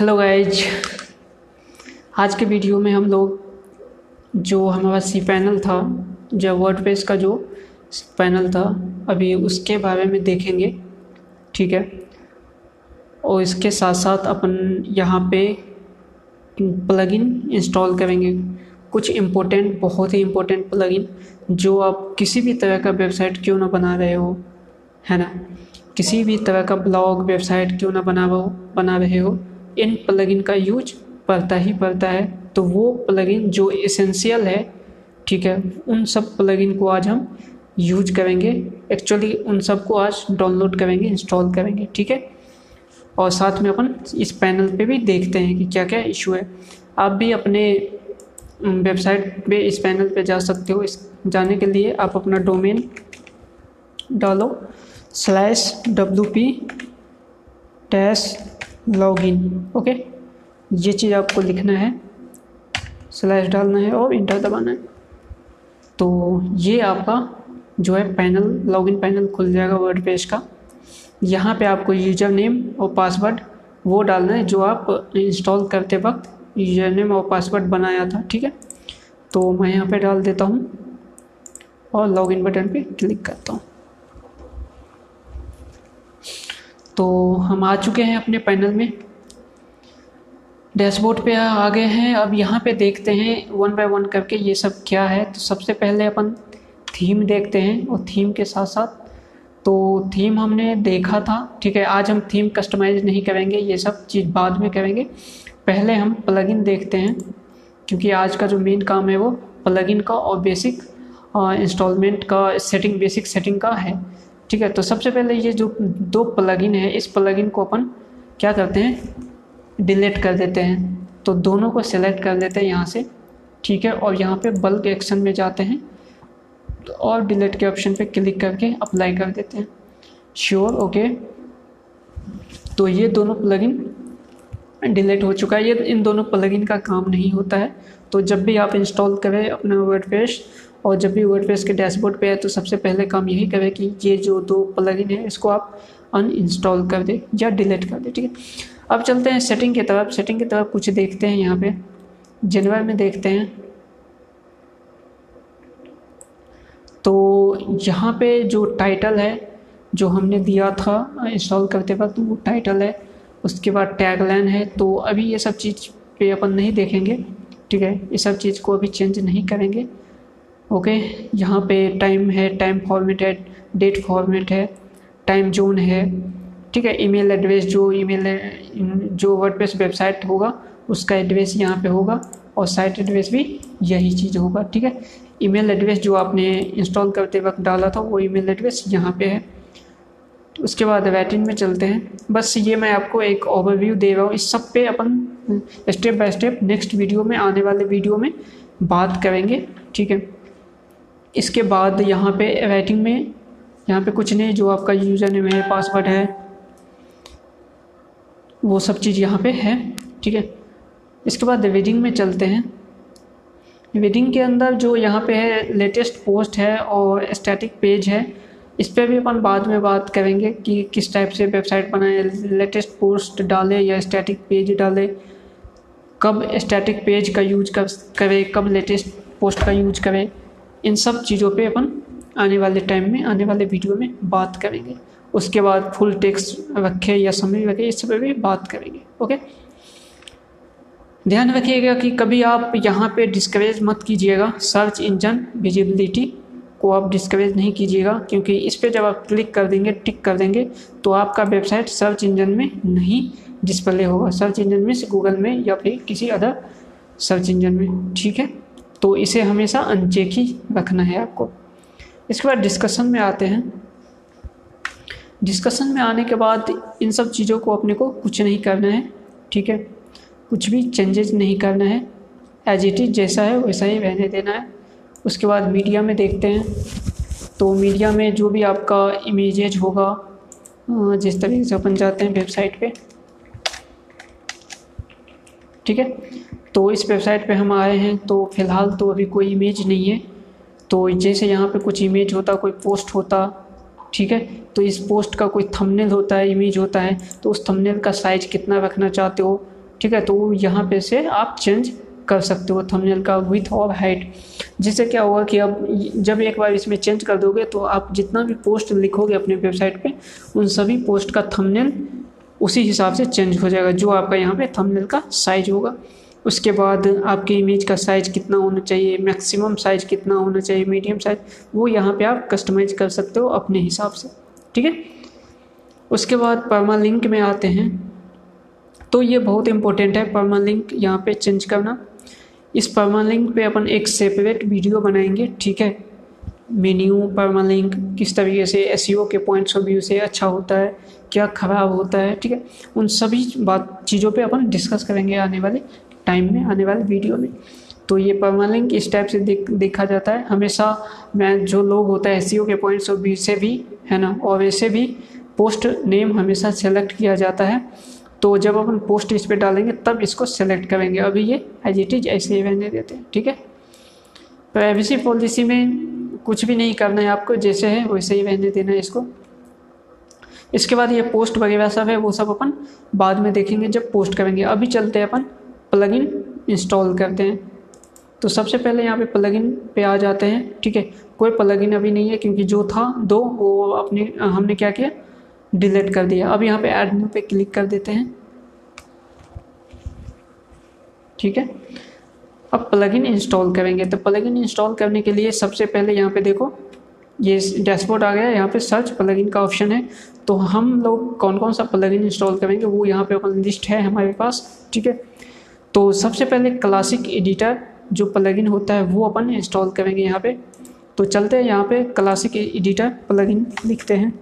Hello guys, आज के video में हम लोग जो हमारा सी पैनल था, जो वर्डप्रेस का जो पैनल था, अभी उसके बारे में देखेंगे। ठीक है, और इसके साथ साथ अपन यहाँ पे प्लगइन इंस्टॉल करेंगे, कुछ इम्पोर्टेंट, बहुत ही इम्पोर्टेंट प्लगइन जो आप किसी भी तरह का वेबसाइट क्यों ना बना रहे हो, है ना, किसी भी तरह का ब्लॉग वेबसाइट क्यों ना बना रहे हो, इन प्लगइन का यूज पड़ता ही पड़ता है। तो वो प्लगइन जो एसेंशियल है, ठीक है, उन सब प्लगइन को आज हम यूज करेंगे, एक्चुअली उन सब को आज डाउनलोड करेंगे, इंस्टॉल करेंगे। ठीक है, और साथ में अपन इस पैनल पे भी देखते हैं कि क्या क्या इशू है। आप भी अपने वेबसाइट पे इस पैनल पे जा सकते हो। इस जाने के लिए आप अपना डोमेन डालो /wp-login। ओके, ये चीज़ आपको लिखना है, स्लैश डालना है और इंटर दबाना है। तो ये आपका जो है पैनल, लॉगिन पैनल खुल जाएगा वर्डप्रेस का। यहाँ पे आपको यूज़र नेम और पासवर्ड वो डालना है जो आप इंस्टॉल करते वक्त यूज़र नेम और पासवर्ड बनाया था। ठीक है, तो मैं यहाँ पे डाल देता हूँ और लॉगिन बटन पे क्लिक करता हूँ। तो हम आ चुके हैं अपने पैनल में, डैशबोर्ड पे आ गए हैं। अब यहाँ पे देखते हैं 1 बाय 1 करके ये सब क्या है। तो सबसे पहले अपन थीम देखते हैं, और थीम के साथ साथ तो थीम हमने देखा था। ठीक है, आज हम थीम कस्टमाइज़ नहीं करेंगे, ये सब चीज़ बाद में करेंगे, पहले हम प्लगइन देखते हैं, क्योंकि आज का जो मेन काम है वो प्लगइन का और बेसिक इंस्टॉलमेंट का सेटिंग, बेसिक सेटिंग का है। ठीक है, तो सबसे पहले ये जो 2 प्लगइन है, इस प्लगइन को अपन क्या करते हैं, डिलीट कर देते हैं। तो दोनों को सेलेक्ट कर लेते हैं यहाँ से, ठीक है, और यहाँ पे बल्क एक्शन में जाते हैं और डिलीट के ऑप्शन पे क्लिक करके अप्लाई कर देते हैं। Sure, okay. तो ये दोनों प्लगइन डिलीट हो चुका है। ये इन दोनों प्लगइन का काम नहीं होता है। तो जब भी आप इंस्टॉल करें अपना वर्डप्रेस, और जब भी वर्डप्रेस के डैशबोर्ड पे है, तो सबसे पहले काम यही करें कि ये जो 2 प्लगइन है इसको आप अनइंस्टॉल कर दें या डिलीट कर दें। ठीक है, अब चलते हैं सेटिंग की तरफ। सेटिंग की तरफ कुछ देखते हैं, यहाँ पे जनरल में देखते हैं। तो यहाँ पे जो टाइटल है जो हमने दिया था इंस्टॉल करते वक्त, तो वो टाइटल है, उसके बाद टैगलाइन है। तो अभी ये सब चीज़ पे अपन नहीं देखेंगे, ठीक है, ये सब चीज़ को अभी चेंज नहीं करेंगे। ओके, यहाँ पे टाइम है, टाइम फॉर्मेट है, डेट फॉर्मेट है, टाइम जोन है, ठीक है, ईमेल एड्रेस, जो ईमेल जो वर्डप्रेस वेबसाइट होगा उसका एड्रेस यहाँ पे होगा, और साइट एड्रेस भी यही चीज़ होगा। ठीक है, ईमेल एड्रेस जो आपने इंस्टॉल करते वक्त डाला था वो ईमेल एड्रेस यहाँ पे है। उसके बाद राइटिंग में चलते हैं। बस ये मैं आपको एक ओवरव्यू दे रहा हूँ, इस सब पे अपन step by step next video में, आने वाले वीडियो में बात करेंगे। ठीक है, इसके बाद यहाँ पे राइटिंग में, यहाँ पे कुछ नहीं, जो आपका यूज़र नेम है, पासवर्ड है, वो सब चीज़ यहाँ पे है। ठीक है, इसके बाद रीडिंग में चलते हैं। रीडिंग के अंदर जो यहाँ पे है लेटेस्ट पोस्ट है और स्टैटिक पेज है, इस पर भी अपन बाद में बात करेंगे कि किस टाइप से वेबसाइट बनाए, लेटेस्ट पोस्ट डाले या स्टैटिक पेज डाले, कब स्टैटिक पेज का यूज करें, कब लेटेस्ट पोस्ट का यूज करें, इन सब चीज़ों पे अपन आने वाले टाइम में, आने वाले वीडियो में बात करेंगे। उसके बाद फुल टेक्स्ट रखें या समरी रखें, इस पर भी बात करेंगे। ओके, ध्यान रखिएगा कि कभी आप यहाँ पे डिस्करेज मत कीजिएगा, सर्च इंजन विजिबिलिटी को आप डिस्करेज नहीं कीजिएगा, क्योंकि इस पर जब आप क्लिक कर देंगे, टिक कर देंगे, तो आपका वेबसाइट सर्च इंजन में नहीं डिस्प्ले होगा, सर्च इंजन में से गूगल में या फिर किसी अदर सर्च इंजन में। ठीक है, तो इसे हमेशा अनचेक ही रखना है आपको। इसके बाद डिस्कशन में आते हैं। डिस्कशन में आने के बाद इन सब चीज़ों को अपने को कुछ नहीं करना है, ठीक है, कुछ भी चेंजेस नहीं करना है, एज इट इज जैसा है वैसा ही रहने देना है। उसके बाद मीडिया में देखते हैं। तो मीडिया में जो भी आपका इमेजेज होगा, जिस तरीके से अपन जाते हैं वेबसाइट पे, ठीक है, तो इस वेबसाइट पे हम आए हैं, तो फ़िलहाल तो अभी कोई इमेज नहीं है। तो जैसे यहाँ पे कुछ इमेज होता, कोई पोस्ट होता, ठीक है, तो इस पोस्ट का कोई थंबनेल होता है, इमेज होता है, तो उस थंबनेल का साइज़ कितना रखना चाहते हो, ठीक है, तो यहाँ पे से आप चेंज कर सकते हो थंबनेल का विड्थ और हाइट। जिससे क्या होगा कि अब जब एक बार इसमें चेंज कर दोगे तो आप जितना भी पोस्ट लिखोगे अपने वेबसाइट पे उन सभी पोस्ट का थंबनेल उसी हिसाब से चेंज हो जाएगा जो आपका यहाँ पे थंबनेल का साइज होगा। उसके बाद आपके इमेज का साइज़ कितना होना चाहिए, मैक्सिमम साइज़ कितना होना चाहिए, मीडियम साइज़, वो यहाँ पे आप कस्टमाइज कर सकते हो अपने हिसाब से, ठीक है। उसके बाद परमालिंक में आते हैं, तो ये बहुत इंपॉर्टेंट है परमालिंक यहाँ पे चेंज करना। इस परमालिंक पे अपन एक सेपरेट वीडियो बनाएंगे, ठीक है। मेन्यू, परमालिंक किस तरीके से एसईओ के पॉइंट्स ऑफ व्यू से अच्छा होता है, क्या ख़राब होता है, ठीक है, उन सभी बात चीज़ों पे अपन डिस्कस करेंगे आने वाले टाइम में, आने वाले वीडियो में। तो ये परमालिंक इस टाइप से देखा जाता है हमेशा। मैं जो लोग होता है एसईओ के पॉइंट्स ऑफ व्यू से भी, है ना, और वैसे भी पोस्ट नेम हमेशा सेलेक्ट किया जाता है। तो जब अपन पोस्ट इस पे डालेंगे तब इसको सेलेक्ट करेंगे, अभी ये एज इट इज ऐसे ही रहने देते हैं, ठीक है। प्राइवेसी पॉलिसी में कुछ भी नहीं करना है आपको, जैसे है वैसे ही रहने देना है इसको। इसके बाद ये पोस्ट वगैरह सब है वो सब अपन बाद में देखेंगे जब पोस्ट करेंगे। अभी चलते हैं अपन प्लगइन इंस्टॉल करते हैं। तो सबसे पहले यहाँ पे प्लगइन पे आ जाते हैं, ठीक है। कोई प्लगइन अभी नहीं है क्योंकि जो था दो वो अपने हमने क्या किया, डिलीट कर दिया। अब यहाँ पे ऐड न्यू पे क्लिक कर देते हैं, ठीक है। अब प्लगइन इंस्टॉल करेंगे, तो प्लगइन इंस्टॉल करने के लिए सबसे पहले यहाँ पे देखो ये डैशबोर्ड आ गया, यहाँ पे सर्च प्लगइन का ऑप्शन है। तो हम लोग कौन कौन सा प्लगइन इंस्टॉल करेंगे वो यहाँ पे अपन लिस्ट है हमारे पास, ठीक है। तो सबसे पहले क्लासिक एडिटर जो प्लगइन होता है वो अपन इंस्टॉल करेंगे यहाँ पे। तो चलते हैं यहाँ पे क्लासिक एडिटर प्लगइन लिखते हैं।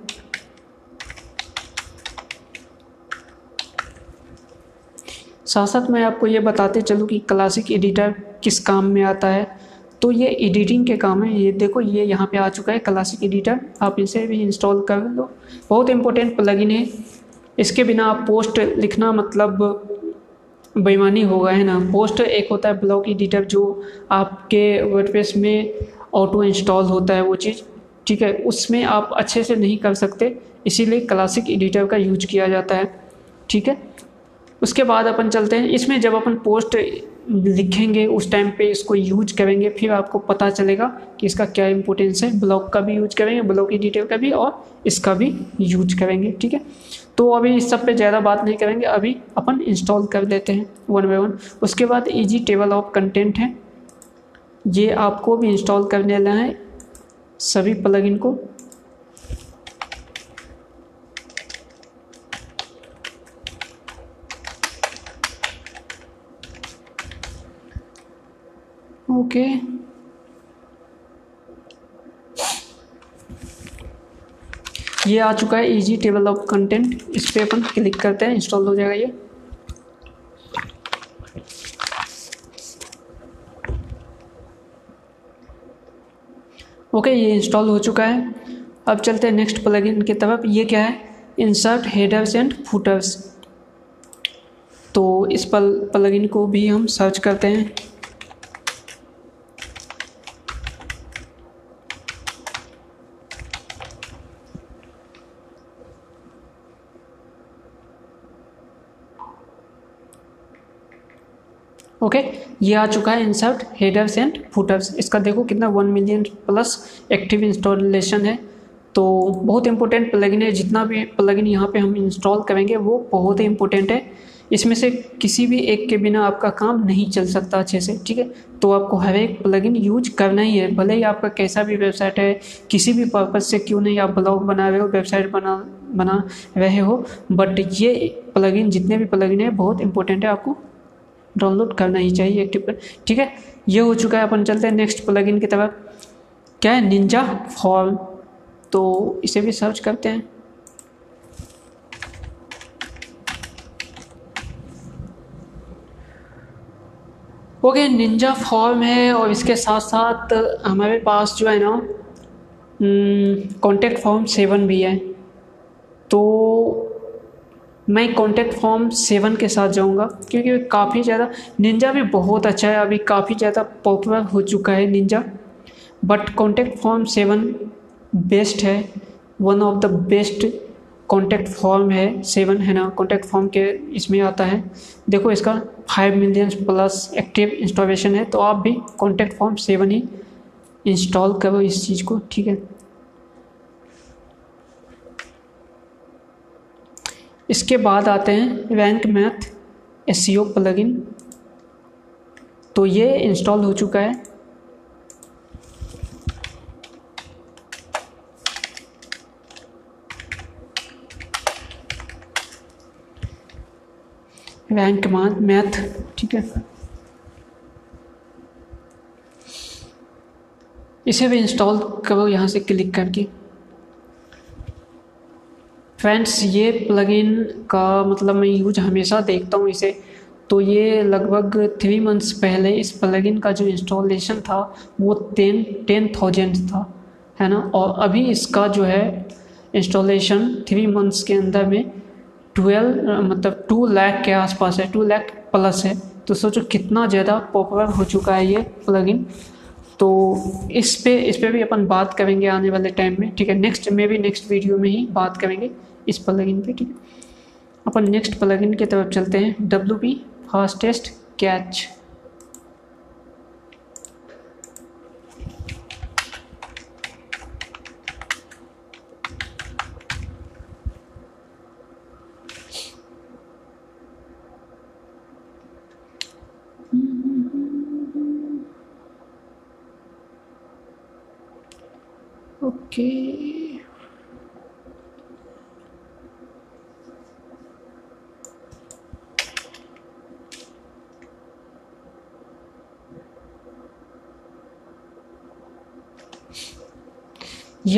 साथ साथ मैं आपको ये बताते चलूँ कि क्लासिक एडिटर किस काम में आता है। तो ये एडिटिंग के काम है। ये देखो ये यहाँ पे आ चुका है क्लासिक एडिटर, आप इसे भी इंस्टॉल कर लो। बहुत इंपॉर्टेंट प्लगइन है, इसके बिना आप पोस्ट लिखना मतलब बेईमानी होगा, है ना। पोस्ट एक होता है ब्लॉक एडिटर जो आपके वर्डप्रेस में ऑटो इंस्टॉल होता है वो चीज़, ठीक है, उसमें आप अच्छे से नहीं कर सकते, इसीलिए क्लासिक एडिटर का यूज किया जाता है, ठीक है। उसके बाद अपन चलते हैं, इसमें जब अपन पोस्ट लिखेंगे उस टाइम पे इसको यूज करेंगे, फिर आपको पता चलेगा कि इसका क्या इंपॉर्टेंस है। ब्लॉक का भी यूज करेंगे, ब्लॉक एडिटर का भी, और इसका भी यूज करेंगे, ठीक है। तो अभी इस सब पे ज़्यादा बात नहीं करेंगे, अभी अपन इंस्टॉल कर देते हैं वन बाय वन। उसके बाद इजी टेबल ऑफ कंटेंट है, ये आपको भी इंस्टॉल कर लेना है सभी प्लगइन को। ओके ये आ चुका है इजी टेबल ऑफ कंटेंट, इस पर अपन क्लिक करते हैं, इंस्टॉल हो जाएगा ये। ओके ये इंस्टॉल हो चुका है। अब चलते हैं नेक्स्ट प्लगइन की तरफ। ये क्या है, इंसर्ट हेडर्स एंड फुटर्स। तो इस प्लगइन को भी हम सर्च करते हैं। ओके ये आ चुका है इंसर्ट हेडर्स एंड फुटर्स। इसका देखो कितना 1 मिलियन प्लस एक्टिव इंस्टॉलेशन है। तो बहुत इंपॉर्टेंट प्लगइन है, जितना भी प्लगइन यहाँ पे हम इंस्टॉल करेंगे वो बहुत ही इंपॉर्टेंट है। इसमें से किसी भी एक के बिना आपका काम नहीं चल सकता अच्छे से, ठीक है। तो आपको हर एक प्लगइन यूज करना ही है, भले ही आपका कैसा भी वेबसाइट है, किसी भी पर्पज़ से क्यों नहीं, आप ब्लॉग बना रहे हो, वेबसाइट बना रहे हो, बट ये प्लगइन, जितने भी प्लगइन है, बहुत इंपॉर्टेंट है, आपको डाउनलोड करना ही चाहिए एक्टिव पर, ठीक है। ये हो चुका है, अपन चलते हैं नेक्स्ट प्लगइन की तरफ। क्या है, निंजा फॉर्म। तो इसे भी सर्च करते हैं। ओके निंजा फॉर्म है, और इसके साथ साथ हमारे पास जो है ना कॉन्टैक्ट फॉर्म 7 भी है। तो मैं कॉन्टैक्ट फॉर्म 7 के साथ जाऊंगा क्योंकि काफ़ी ज़्यादा, निंजा भी बहुत अच्छा है, अभी काफ़ी ज़्यादा पॉपुलर हो चुका है Ninja, but contact form 7 best है, one of the best contact form है 7 है ना, कॉन्टैक्ट फॉर्म के इसमें आता है। देखो इसका 5 मिलियन प्लस एक्टिव इंस्टॉलेशन है, तो आप भी कॉन्टैक्ट फॉर्म 7 ही इंस्टॉल करो इस चीज़ को, ठीक है। इसके बाद आते हैं रैंक मैथ एसईओ प्लगइन, तो ये इंस्टॉल हो चुका है। रैंक मैथ, ठीक है, इसे भी इंस्टॉल करो यहाँ से क्लिक करके। फ्रेंड्स ये प्लगइन का मतलब मैं यूज हमेशा देखता हूँ इसे, तो ये लगभग 3 मंथ्स पहले इस प्लगइन का जो इंस्टॉलेशन था वो 10,000 था, है ना, और अभी इसका जो है इंस्टॉलेशन 3 मंथ्स के अंदर में 2 लाख के आसपास है, 2 लाख प्लस है। तो सोचो कितना ज़्यादा पॉपुलर हो चुका है ये प्लगइन। तो इस पे भी अपन बात करेंगे आने वाले टाइम में, ठीक है। नेक्स्ट में भी, नेक्स्ट वीडियो में ही बात करेंगे इस प्लगइन पे, ठीक है। अपन नेक्स्ट प्लगइन की तरफ चलते हैं, WP फास्टेस्ट कैच। ओके, यह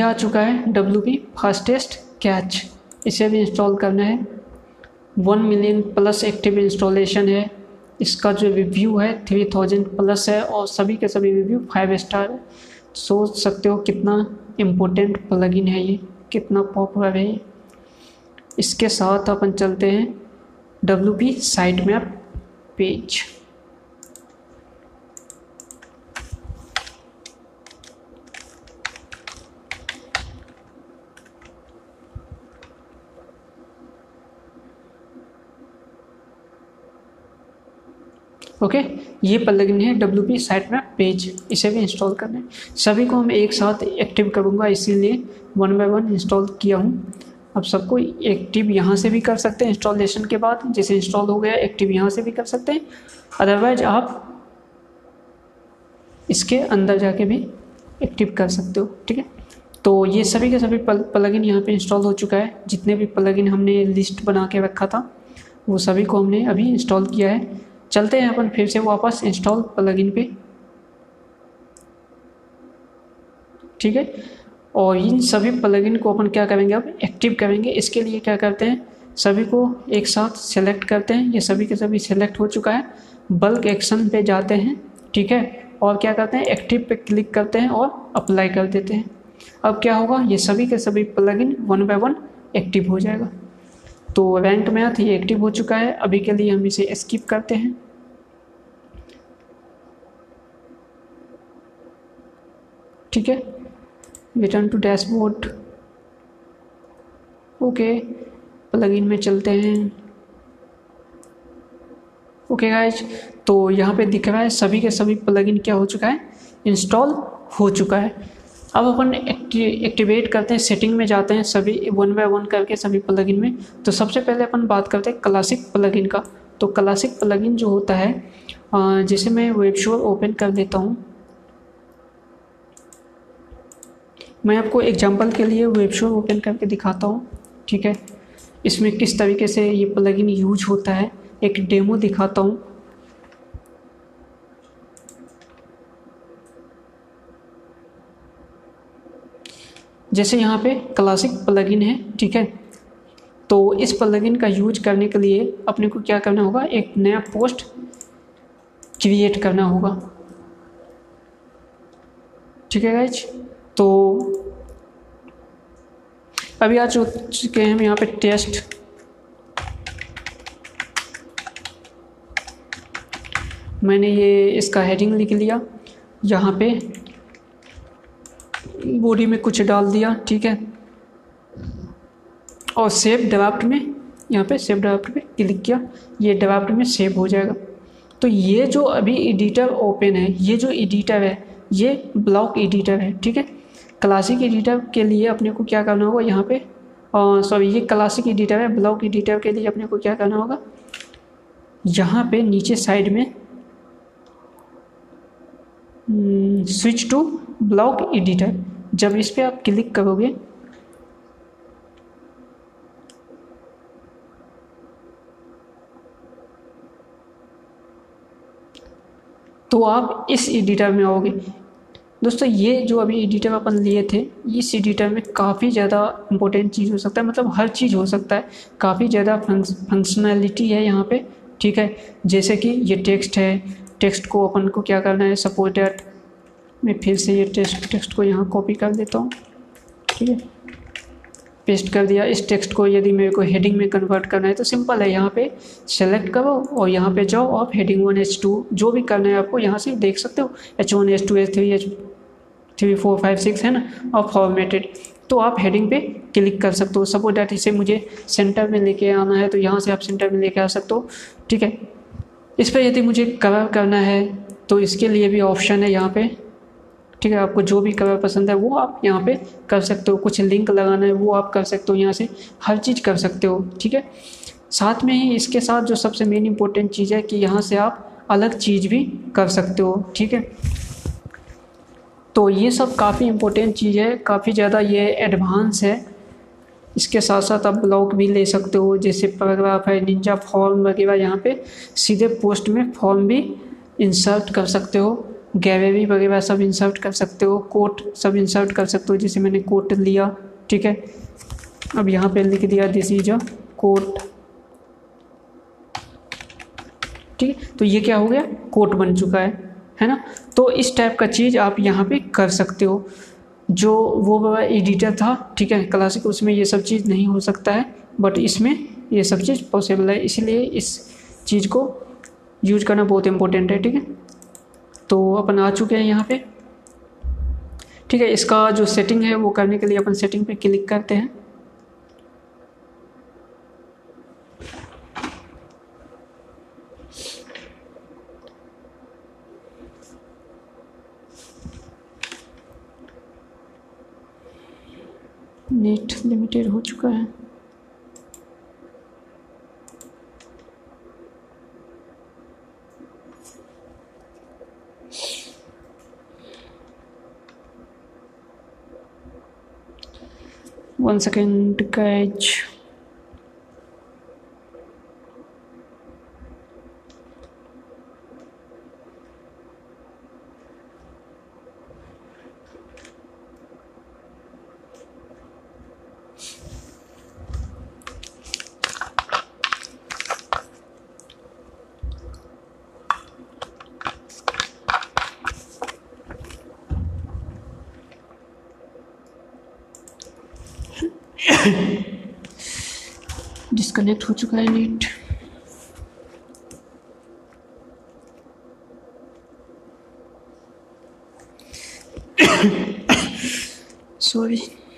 आ चुका है WP फास्टेस्ट कैच, इसे भी इंस्टॉल करना है। 1 मिलियन प्लस एक्टिव इंस्टॉलेशन है, इसका जो रिव्यू है 3000 प्लस है, और सभी के सभी रिव्यू 5 स्टार है। सोच सकते हो कितना इम्पोर्टेंट प्लगइन है ये, कितना पॉपुलर है ये। इसके साथ अपन चलते हैं WP site map page. Okay, ये प्लगइन है WP साइट मैप पेज, इसे भी इंस्टॉल करना है। सभी को हम एक साथ एक्टिव करूँगा, इसीलिए 1 बाय 1 इंस्टॉल किया हूँ। अब सबको एक्टिव यहाँ से भी कर सकते हैं, इंस्टॉलेशन के बाद जैसे इंस्टॉल हो गया एक्टिव यहाँ से भी कर सकते हैं, अदरवाइज आप इसके अंदर जाके भी एक्टिव कर सकते हो, ठीक है। तो ये सभी के सभी प्लगइन यहाँ पर इंस्टॉल हो चुका है। जितने भी प्लगइन हमने लिस्ट बना के रखा था वो सभी को हमने अभी इंस्टॉल किया है। चलते हैं अपन फिर से वापस इंस्टॉल प्लगइन पे, ठीक है। और इन सभी प्लगइन को अपन क्या करेंगे, अब एक्टिव करेंगे। इसके लिए क्या करते हैं, सभी को एक साथ सेलेक्ट करते हैं। ये सभी के सभी सेलेक्ट हो चुका है। बल्क एक्शन पे जाते हैं, ठीक है, और क्या करते हैं एक्टिव पे क्लिक करते हैं और अप्लाई कर देते हैं। अब क्या होगा, ये सभी के सभी प्लगइन 1 बाय 1 एक्टिव हो जाएगा। तो रैंक मैथ ये एक्टिव हो चुका है, अभी के लिए हम इसे स्किप करते हैं। ठीक है, return to dashboard. Okay, plugin में चलते हैं। ओके गाइज, तो यहाँ पे दिख रहा है सभी के सभी प्लगइन क्या हो चुका है, इंस्टॉल हो चुका है। अब अपन एक्टिवेट करते हैं, सेटिंग में जाते हैं, सभी 1 बाय 1 करके सभी प्लगइन में। तो सबसे पहले अपन बात करते हैं क्लासिक प्लगइन का। तो क्लासिक प्लगइन जो होता है, जैसे मैं वेबशोर ओपन कर देता हूँ। मैं आपको एग्जांपल के लिए वेबशोर ओपन करके दिखाता हूँ, ठीक है, इसमें किस तरीके से ये प्लगइन यूज होता है। एक डेमो दिखाता हूँ। जैसे यहाँ पे क्लासिक प्लगइन है, ठीक है। तो इस प्लगइन का यूज करने के लिए अपने को क्या करना होगा, एक नया पोस्ट क्रिएट करना होगा, ठीक है गाइज। तो अभी आ चुके हैं हम यहाँ पे टेस्ट, मैंने ये इसका हेडिंग लिख लिया, यहाँ पे बॉडी में कुछ डाल दिया, ठीक है। और सेव ड्राफ्ट में यहाँ पे सेव ड्राफ्ट पे क्लिक किया, ये ड्राफ्ट में सेव हो जाएगा। तो ये जो अभी एडिटर ओपन है, ये जो एडिटर है ये ब्लॉक एडिटर है, ठीक है। क्लासिक एडिटर के लिए अपने को क्या करना होगा यहाँ पे, सॉरी ये क्लासिक एडिटर है, ब्लॉक एडिटर के लिए अपने को क्या करना होगा यहाँ पे नीचे साइड में स्विच टू ब्लॉक एडिटर। जब इस पर आप क्लिक करोगे तो आप इस एडिटर में आओगे। दोस्तों ये जो अभी एडिटर अपन लिए थे, इस एडिटर में काफ़ी ज़्यादा इंपॉर्टेंट चीज़ हो सकता है, मतलब हर चीज़ हो सकता है, काफ़ी ज़्यादा फंक्शनैलिटी है यहाँ पे, ठीक है। जैसे कि ये टेक्स्ट है, टेक्स्ट को अपन को क्या करना है, सपोर्टेड मैं फिर से ये टेक्स्ट को यहाँ कॉपी कर देता हूँ, ठीक है, पेस्ट कर दिया। इस टेक्स्ट को यदि मेरे को हेडिंग में कन्वर्ट करना है तो सिंपल है, यहाँ पे सेलेक्ट करो और यहाँ पे जाओ आप हेडिंग 1 H2 जो भी करना है आपको यहाँ से देख सकते हो, H1 H2 H3 H4 5 6 है ना, और फॉर्मेटेड, तो आप हेडिंग पे क्लिक कर सकते हो। सपोज दैट इसे मुझे सेंटर में लेके आना है तो यहाँ से आप सेंटर में लेके आ सकते हो, ठीक है। इस पर यदि मुझे कलर करना है तो इसके लिए भी ऑप्शन है यहाँ पर, ठीक है। आपको जो भी कलर पसंद है वो आप यहाँ पे कर सकते हो, कुछ लिंक लगाना है वो आप कर सकते हो, यहाँ से हर चीज़ कर सकते हो, ठीक है। साथ में ही इसके साथ जो सबसे मेन इम्पोर्टेंट चीज़ है कि यहाँ से आप अलग चीज़ भी कर सकते हो, ठीक है। तो ये सब काफ़ी इम्पोर्टेंट चीज़ है, काफ़ी ज़्यादा ये एडवांस है। इसके साथ साथ आप ब्लॉग भी ले सकते हो, जैसे पैराग्राफ है, निंजा फॉर्म वगैरह, यहाँ पर सीधे पोस्ट में फॉर्म भी इंसर्ट कर सकते हो, गैलरी वगैरह सब इंसर्ट कर सकते हो, कोट सब इंसर्ट कर सकते हो। जैसे मैंने कोट लिया, ठीक है, अब यहाँ पे लिख दिया दिस इज अ कोट, ठीक है। तो ये क्या हो गया, कोट बन चुका है ना। तो इस टाइप का चीज़ आप यहाँ पे कर सकते हो। जो वो वाला एडिटर था, ठीक है, क्लासिक, उसमें ये सब चीज़ नहीं हो सकता है, बट इसमें ये सब चीज़ पॉसिबल है, इसीलिए इस चीज़ को यूज करना बहुत इम्पोर्टेंट है, ठीक है। तो अपन आ चुके हैं यहाँ पे, ठीक है। इसका जो सेटिंग है वो करने के लिए अपन सेटिंग पे क्लिक करते हैं। नेट लिमिटेड हो चुका है, वन सेकेंड गाइज। डिस्कनेक्ट हो चुका है नेट। सॉरी